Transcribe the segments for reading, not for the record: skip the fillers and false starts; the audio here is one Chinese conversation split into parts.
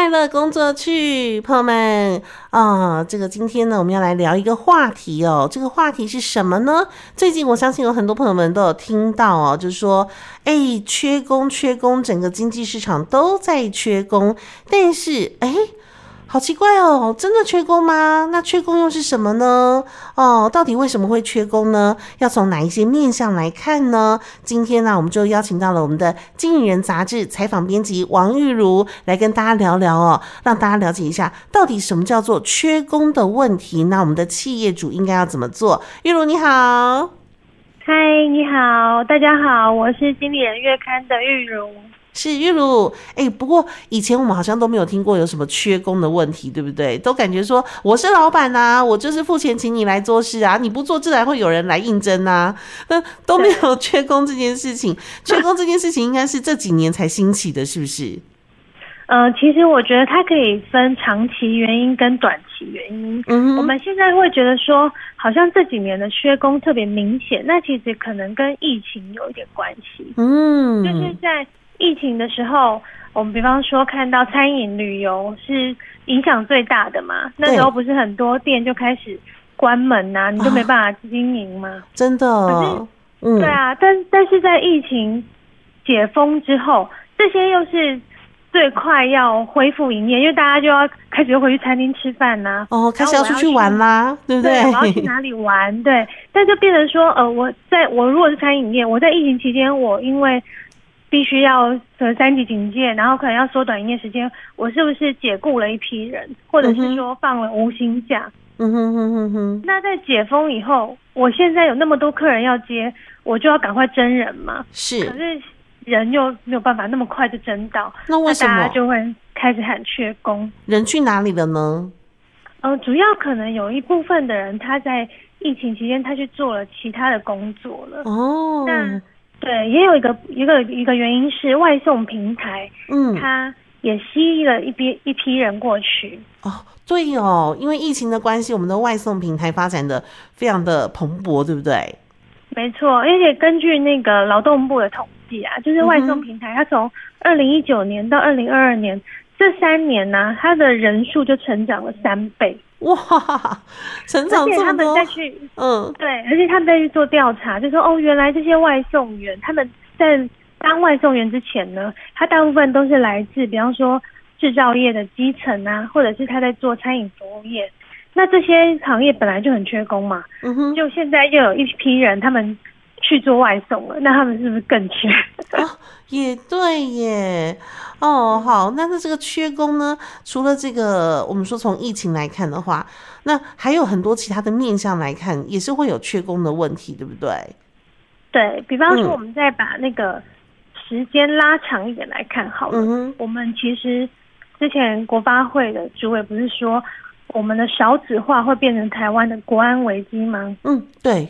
快乐工作去，朋友们啊！这个今天呢，我们要来聊一个话题哦。这个话题是什么呢？最近我相信有很多朋友们都有听到哦，就是说，缺工，整个经济市场都在缺工，但是好奇怪哦，真的缺工吗？那缺工又是什么呢？哦，到底为什么会缺工呢？要从哪一些面向来看呢？今天呢，我们就邀请到了我们的《经理人》杂志采访编辑王玉茹来跟大家聊聊哦，让大家了解一下到底什么叫做缺工的问题。那我们的企业主应该要怎么做？玉茹你好。嗨，你好，大家好，我是《经理人月刊》的玉茹。是玉茹，不过以前我们好像都没有听过有什么缺工的问题，对不对？都感觉说我是老板啊，我就是付钱请你来做事啊，你不做自然会有人来应征啊，那都没有缺工这件事情。缺工这件事情应该是这几年才兴起的，是不是？其实我觉得它可以分长期原因跟短期原因。我们现在会觉得说好像这几年的缺工特别明显，那其实可能跟疫情有一点关系。就是在疫情的时候，我们比方说看到餐饮旅游是影响最大的嘛，那时候不是很多店就开始关门啊，你就没办法经营嘛。真的。对啊，但是在疫情解封之后，这些又是最快要恢复营业，因为大家就要开始回去餐厅吃饭啊，开始要出去玩啦，对不对？我要去哪里玩？对，但就变成说，我如果是餐饮业，我在疫情期间，我因为必须要3级警戒，然后可能要缩短营业时间，我是不是解雇了一批人，或者是说放了无薪假？那在解封以后，我现在有那么多客人要接，我就要赶快征人嘛。是，可是人又没有办法那么快就征到，那为什么大家就会开始喊缺工？人去哪里了呢？主要可能有一部分的人他在疫情期间他去做了其他的工作了。那对，也有一个原因是外送平台，它也吸了一批人过去。对哦，因为疫情的关系，我们的外送平台发展的非常的蓬勃，对不对？没错，而且根据那个劳动部的统计啊，就是外送平台，它从2019年到2022年这3年呢，它的人数就成长了3倍。哇，成长这么多！而且他们再去，对，而且他们再去做调查，就说原来这些外送员，他们在当外送员之前呢，他大部分都是来自，比方说制造业的基层啊，或者是他在做餐饮服务业。那这些行业本来就很缺工嘛，就现在又有一批人他们去做外送了，那他们是不是更缺？也对耶。好，那这个缺工呢，除了这个我们说从疫情来看的话，那还有很多其他的面向来看也是会有缺工的问题，对不对？对，比方说我们再把那个时间拉长一点来看好了。我们其实之前国发会的主委不是说我们的少子化会变成台湾的国安危机吗？对，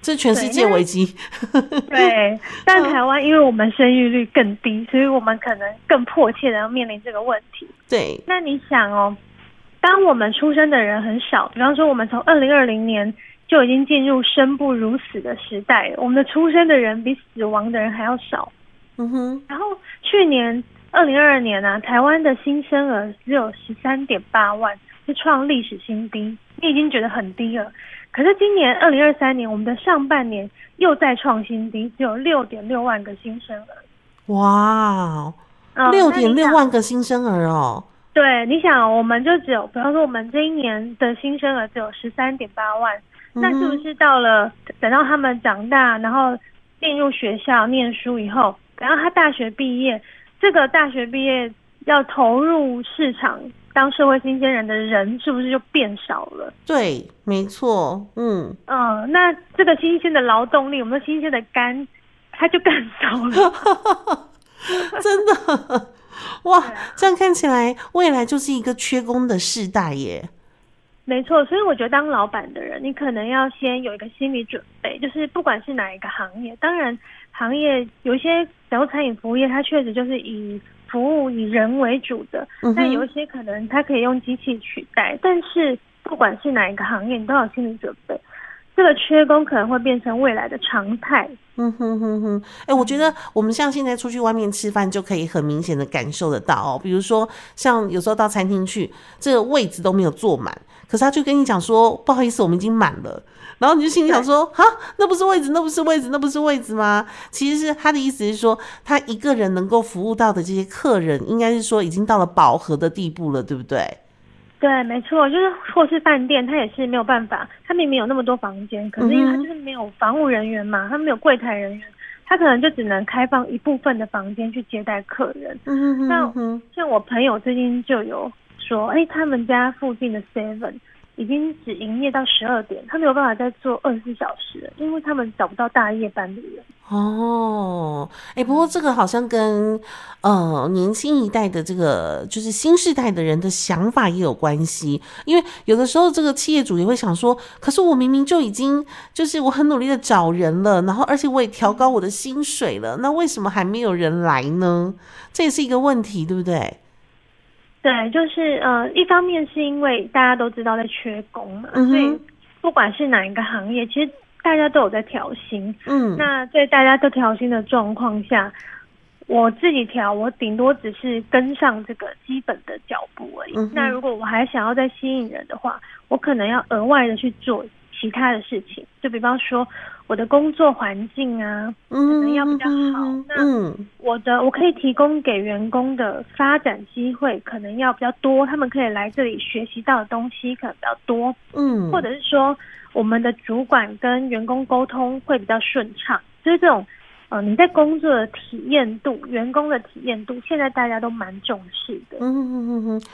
这全世界危机。对，但台湾因为我们生育率更低，所以我们可能更迫切的要面临这个问题。对，那你想当我们出生的人很少，比方说我们从2020年就已经进入生不如死的时代，我们的出生的人比死亡的人还要少。然后去年2022年啊，台湾的新生儿只有13.8万，是创历史新低，你已经觉得很低了。可是今年2023年，我们的上半年又再创新低，只有6.6万个新生儿。哇，6.6万个新生儿哦！对，你想，我们就只有，比方说，我们这一年的新生儿只有13.8万，那是不是到了等到他们长大，然后进入学校念书以后，等到他大学毕业，这个大学毕业要投入市场当社会新鲜人的人是不是就变少了？对，没错。那这个新鲜的劳动力，我们新鲜的肝，它就更少了。真的哇，这样看起来未来就是一个缺工的世代耶。没错，所以我觉得当老板的人，你可能要先有一个心理准备，就是不管是哪一个行业，当然行业有些，然后餐饮服务业，它确实就是以服务以人为主的，但有一些可能它可以用机器取代，但是不管是哪一个行业，你都有心理准备。这个缺工可能会变成未来的常态。嗯哼哼哼，哎，我觉得我们像现在出去外面吃饭就可以很明显的感受得到哦。比如说像有时候到餐厅去，这个位置都没有坐满，可是他就跟你讲说不好意思我们已经满了，然后你就心里想说哈，那不是位置吗？其实他的意思是说，他一个人能够服务到的这些客人应该是说已经到了饱和的地步了，对不对？对，没错，就是或是饭店，他也是没有办法，他明明有那么多房间，可是因为他就是没有防务人员嘛，他没有柜台人员，他可能就只能开放一部分的房间去接待客人。那像我朋友最近就有说，哎，他们家附近的 Seven 已经只营业到12点，他没有办法再做24小时，因为他们找不到大夜班的人。哦，哎，不过这个好像跟年轻一代的这个就是新世代的人的想法也有关系，因为有的时候这个企业主也会想说，可是我明明就已经就是我很努力的找人了，然后而且我也调高我的薪水了，那为什么还没有人来呢？这也是一个问题，对不对？对，就是一方面是因为大家都知道在缺工嘛，所以不管是哪一个行业，其实大家都有在调薪。那在大家都调薪的状况下，我自己调，我顶多只是跟上这个基本的脚步而已。那如果我还想要再吸引人的话，我可能要额外的去做其他的事情，就比方说我的工作环境啊，可能要比较好。那我可以提供给员工的发展机会可能要比较多，他们可以来这里学习到的东西可能比较多。或者是说我们的主管跟员工沟通会比较顺畅，就是这种你在工作的体验度，员工的体验度，现在大家都蛮重视的。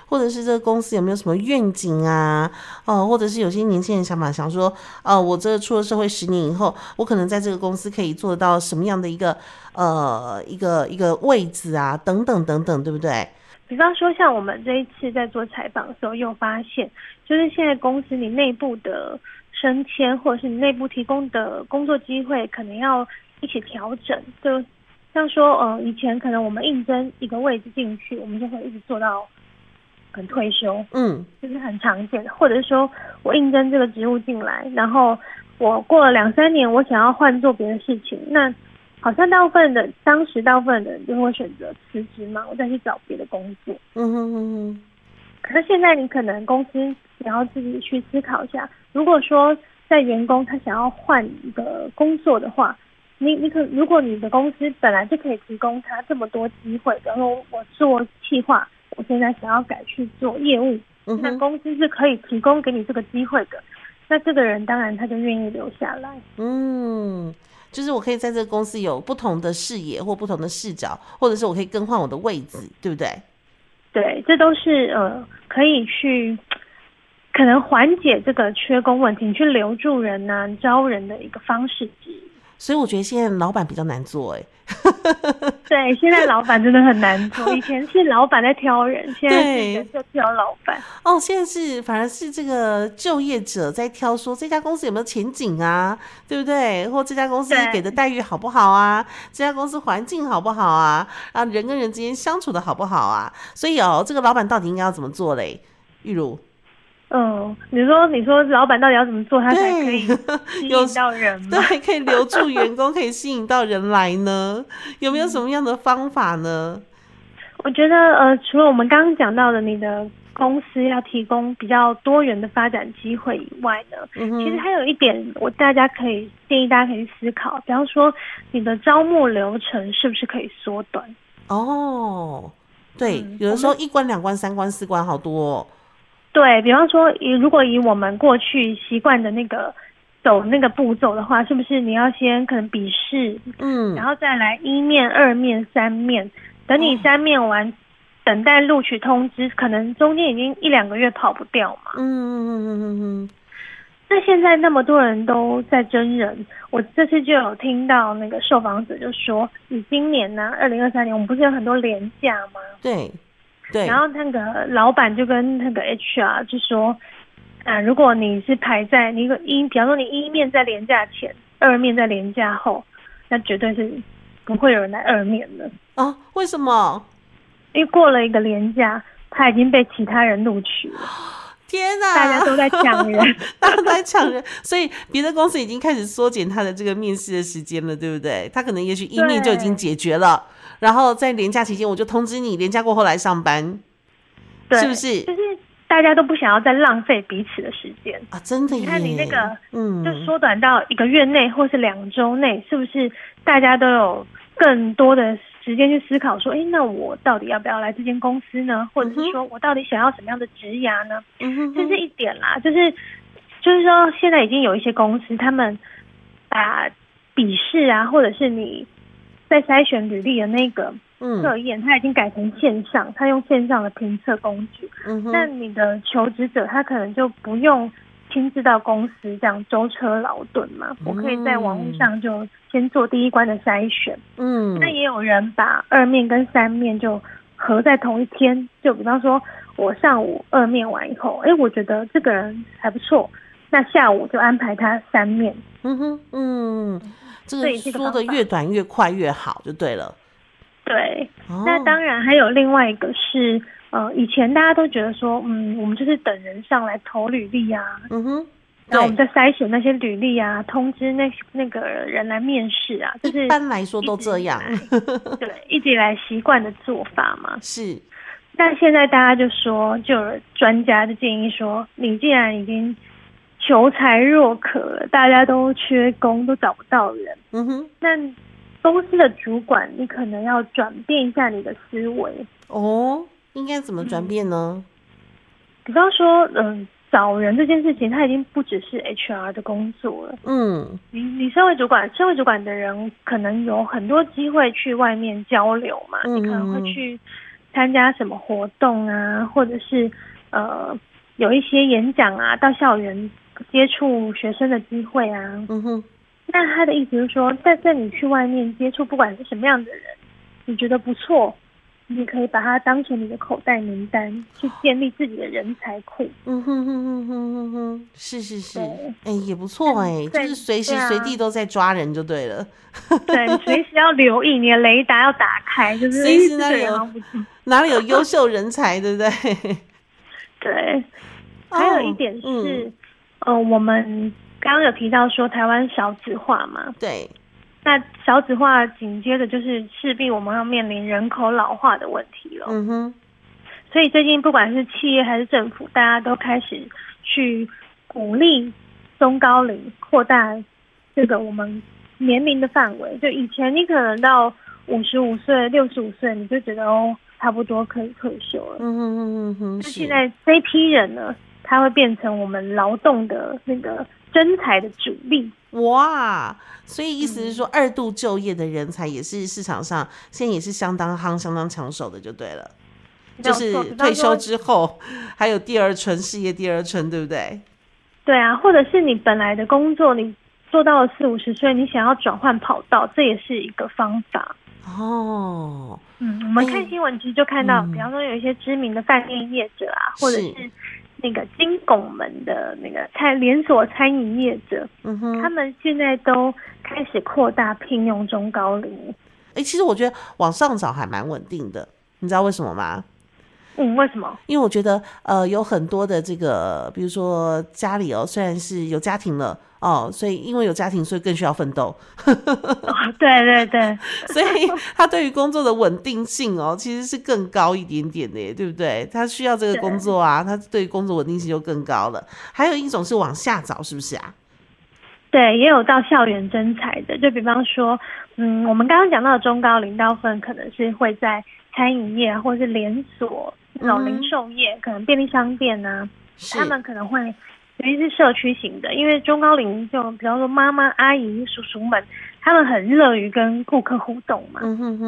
或者是这个公司有没有什么愿景啊？或者是有些年轻人想说，我这出了社会10年以后，我可能在这个公司可以做到什么样的一个一个位置啊，等等等等，对不对？比方说像我们这一次在做采访的时候又发现，就是现在公司你内部的升迁或者是你内部提供的工作机会可能要一起调整，就像说以前可能我们应征一个位置进去，我们就会一直做到可能退休，就是很常见的。或者说我应征这个职务进来，然后我过了2-3年我想要换做别的事情，那好像当时大部分的人就会选择辞职嘛，我再去找别的工作。可是现在你可能公司也要自己去思考一下，如果说在员工他想要换一个工作的话，如果你的公司本来就可以提供他这么多机会，然后我做企划，我现在想要改去做业务，那公司是可以提供给你这个机会的，那这个人当然他就愿意留下来。就是我可以在这个公司有不同的视野或不同的视角，或者是我可以更换我的位置，对不对？对，这都是可以去可能缓解这个缺工问题，你去留住人啊，招人的一个方式之一。所以我觉得现在老板比较难做，对，现在老板真的很难做。以前是老板在挑人，现在是人在挑老板。哦，现在是反而是这个就业者在挑，说这家公司有没有前景啊，对不对？或这家公司给的待遇好不好啊？这家公司环境好不好啊？啊，人跟人之间相处的好不好啊？所以这个老板到底应该要怎么做嘞？玉如。你说老板到底要怎么做他才可以吸引到人吗？对，可以留住员工可以吸引到人来呢？有没有什么样的方法呢？我觉得除了我们刚刚讲到的你的公司要提供比较多元的发展机会以外呢，其实还有一点我建议大家可以思考，比方说你的招募流程是不是可以缩短。对，有的时候1关2关3关4关好多对，比方说如果以我们过去习惯的那个走那个步骤的话，是不是你要先可能笔试，然后再来1面2面3面，等你3面完，等待录取通知，可能中间已经1-2个月跑不掉嘛。那现在那么多人都在真人，我这次就有听到那个受访者就说，你今年呢2023年我们不是有很多连假吗？对，然后那个老板就跟那个 HR 就说，如果你是排在比方说你1面在连假前，2面在连假后，那绝对是不会有人来2面的。啊？为什么？因为过了一个连假，他已经被其他人录取了。天哪，大家都在抢人，大家都在抢人，所以别的公司已经开始缩减他的这个面试的时间了，对不对？他可能也许一面就已经解决了，然后在连假期间我就通知你连假过后来上班，对，是不是？就是大家都不想要再浪费彼此的时间啊！真的耶，你看你那个，就缩短到1个月内或是2周内，是不是大家都有更多的时间去思考说，哎，那我到底要不要来这间公司呢？或者是说我到底想要什么样的职涯呢？这是一点啦，就是说，现在已经有一些公司，他们把笔试啊，或者是你在筛选履历的那个。测验他已经改成线上，他用线上的评测工具，那你的求职者他可能就不用亲自到公司这样舟车劳顿嘛，我可以在网络上就先做第一关的筛选，那也有人把2面跟3面就合在同一天，就比方说我上午2面完以后，我觉得这个人还不错，那下午就安排他3面，这个说的越短越快越好就对了。对，那当然还有另外一个是，以前大家都觉得说，我们就是等人上来投履历啊，然后我们再筛选那些履历啊，通知那个人来面试啊，就是一般来说都这样，对，一直以来习惯的做法嘛。是，那现在大家就说，就有专家就建议说，你既然已经求才若渴了，大家都缺工，都找不到人，那。公司的主管你可能要转变一下你的思维哦，应该怎么转变呢？比方说找人这件事情它已经不只是 HR 的工作了，你身为主管的人可能有很多机会去外面交流嘛，你可能会去参加什么活动啊，或者是有一些演讲啊，到校园接触学生的机会啊，那他的意思就是说，在你去外面接触不管是什么样的人，你觉得不错，你可以把它当成你的口袋名单，去建立自己的人才库。是，也不错就是随时随地都在抓人就对了。对，你随时要留意，你的雷达要打开，就是随时哪里有优秀人才，对不对？对，还有一点是，我们。刚刚有提到说台湾少子化嘛，对，那少子化紧接着就是势必我们要面临人口老化的问题了，所以最近不管是企业还是政府，大家都开始去鼓励中高龄扩大这个我们年龄的范围，就以前你可能到55岁、65岁你就觉得差不多可以退休了，那现在这批人呢，他会变成我们劳动的那个真才的主力。哇，所以意思是说，2度就业的人才也是市场上现在也是相当夯、相当抢手的就对了，就是退休之后还有事业第二春，对不对？对啊，或者是你本来的工作你做到了40-50岁，你想要转换跑道，这也是一个方法哦。我们看新闻其实就看到，比方说有一些知名的饭店业者啊，或者是那个金拱门的那个连锁餐饮业者，他们现在都开始扩大聘用中高龄。其实我觉得往上找还蛮稳定的，你知道为什么吗？为什么？因为我觉得有很多的这个，比如说家里虽然是有家庭了所以因为有家庭，所以更需要奋斗。对，所以他对于工作的稳定性其实是更高一点点的耶，对不对？他需要这个工作啊，他对于工作稳定性就更高了。还有一种是往下找，是不是啊？对，也有到校园征才的，就比方说，我们刚刚讲到的中高龄大部分可能是会在餐饮业或是连锁。那种零售业，可能便利商店啊，他们可能会，尤其是社区型的，因为中高龄就比方说妈妈、阿姨、叔叔们，他们很乐于跟顾客互动嘛，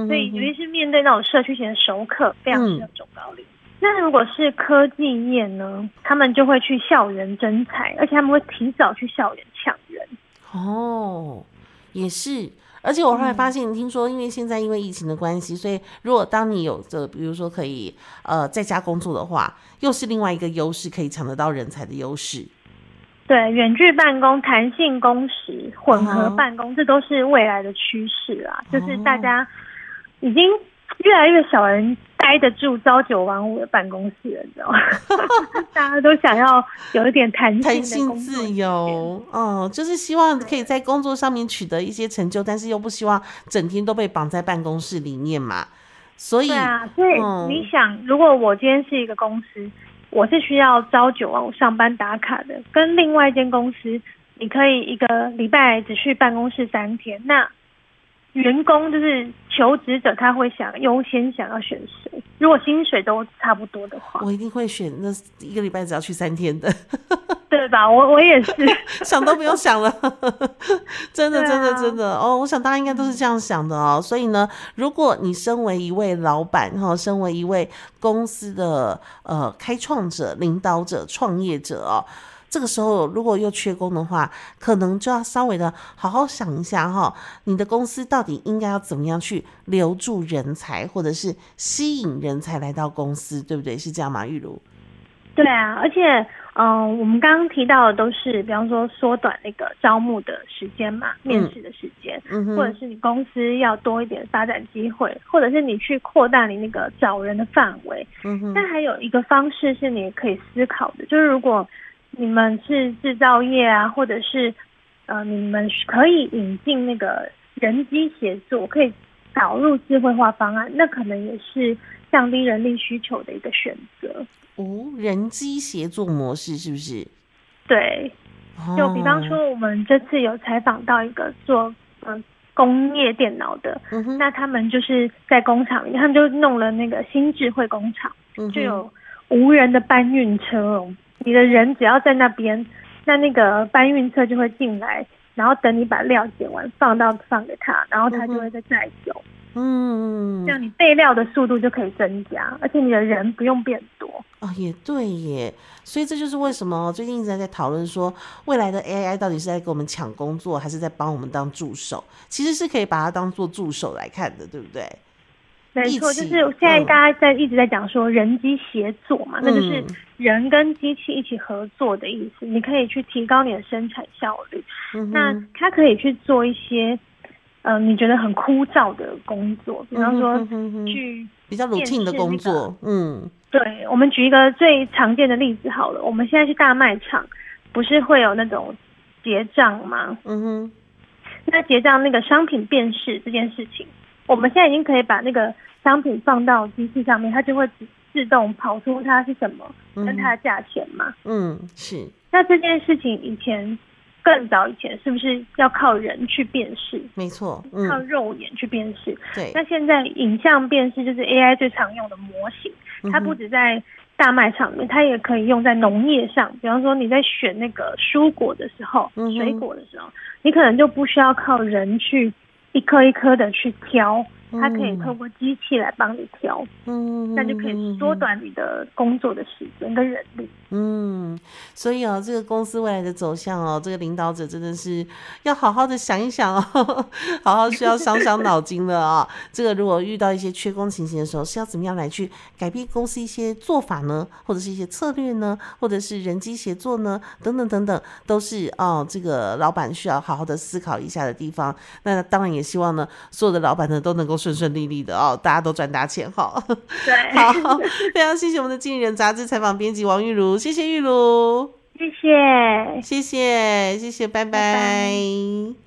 所以尤其是面对那种社区型的熟客，非常适合中高龄。那如果是科技业呢，他们就会去校园征才，而且他们会提早去校园抢人。也是。而且我后来发现，听说因为现在因为疫情的关系，所以如果当你有着比如说可以在家工作的话，又是另外一个优势，可以抢得到人才的优势。对，远距办公、弹性工时、混合办公，这都是未来的趋势啊！就是大家已经越来越少人待得住朝九晚五的办公室了，你知道吗？大家都想要有一点弹性自由，哦，就是希望可以在工作上面取得一些成就，但是又不希望整天都被绑在办公室里面嘛。所以你想，如果我今天是一个公司，我是需要朝九晚五上班打卡的，跟另外一间公司，你可以一个礼拜只去办公室3天，那员工就是求职者，他会想优先想要选谁？如果薪水都差不多的话，我一定会选那一个礼拜只要去3天的，对吧？我也是想都不用想了真的、哦，我想大家应该都是这样想的哦。所以呢，如果你身为一位老板，身为一位公司的开创者、领导者、创业者哦，这个时候如果又缺工的话，可能就要稍微的好好想一下哈，你的公司到底应该要怎么样去留住人才，或者是吸引人才来到公司，对不对？是这样吗，玉如？对啊，而且我们刚刚提到的都是比方说缩短那个招募的时间嘛，面试的时间，或者是你公司要多一点发展机会，或者是你去扩大你那个找人的范围。但还有一个方式是你可以思考的，就是如果你们是制造业啊，或者是你们可以引进那个人机协作，可以导入智慧化方案，那可能也是降低人力需求的一个选择。哦，人机协作模式是不是？对，就比方说我们这次有采访到一个做工业电脑的，那他们就是在工厂里，他们就弄了那个新智慧工厂，就有无人的搬运车哦。你的人只要在那边，那个搬运车就会进来，然后等你把料捡完放给他，然后他就会再载走。这样你备料的速度就可以增加，而且你的人不用变多。哦，也对耶。所以这就是为什么最近一直在讨论说，未来的 AI 到底是在给我们抢工作，还是在帮我们当助手？其实是可以把它当做助手来看的，对不对？没错，就是现在大家一直在讲说人机协作嘛，那就是人跟机器一起合作的意思。你可以去提高你的生产效率，那它可以去做一些你觉得很枯燥的工作，比方说去比较 routine 的工作。对，我们举一个最常见的例子好了，我们现在去大卖场，不是会有那种结账吗？那结账那个商品辨识这件事情，我们现在已经可以把那个商品放到机器上面，它就会自动跑出它是什么跟它的价钱嘛。是。那这件事情更早以前是不是要靠人去辨识？没错，靠肉眼去辨识。对。那现在影像辨识就是 AI 最常用的模型，它不止在大卖场里面，它也可以用在农业上。比方说你在选那个蔬果的时候，水果的时候，你可能就不需要靠人去一颗一颗的去挑，它可以透过机器来帮你挑，那就可以缩短你的工作的时间跟人力。所以这个公司未来的走向这个领导者真的是要好好的想一想好好需要伤脑筋了这个如果遇到一些缺工情形的时候，是要怎么样来去改变公司一些做法呢，或者是一些策略呢，或者是人机协作呢，等等等等，都是这个老板需要好好的思考一下的地方。那当然也希望呢，所有的老板呢都能够顺顺利利的大家都赚大钱对，好，非常谢谢我们的经理人杂志采访编辑王玉如，谢谢玉如，谢谢，拜拜。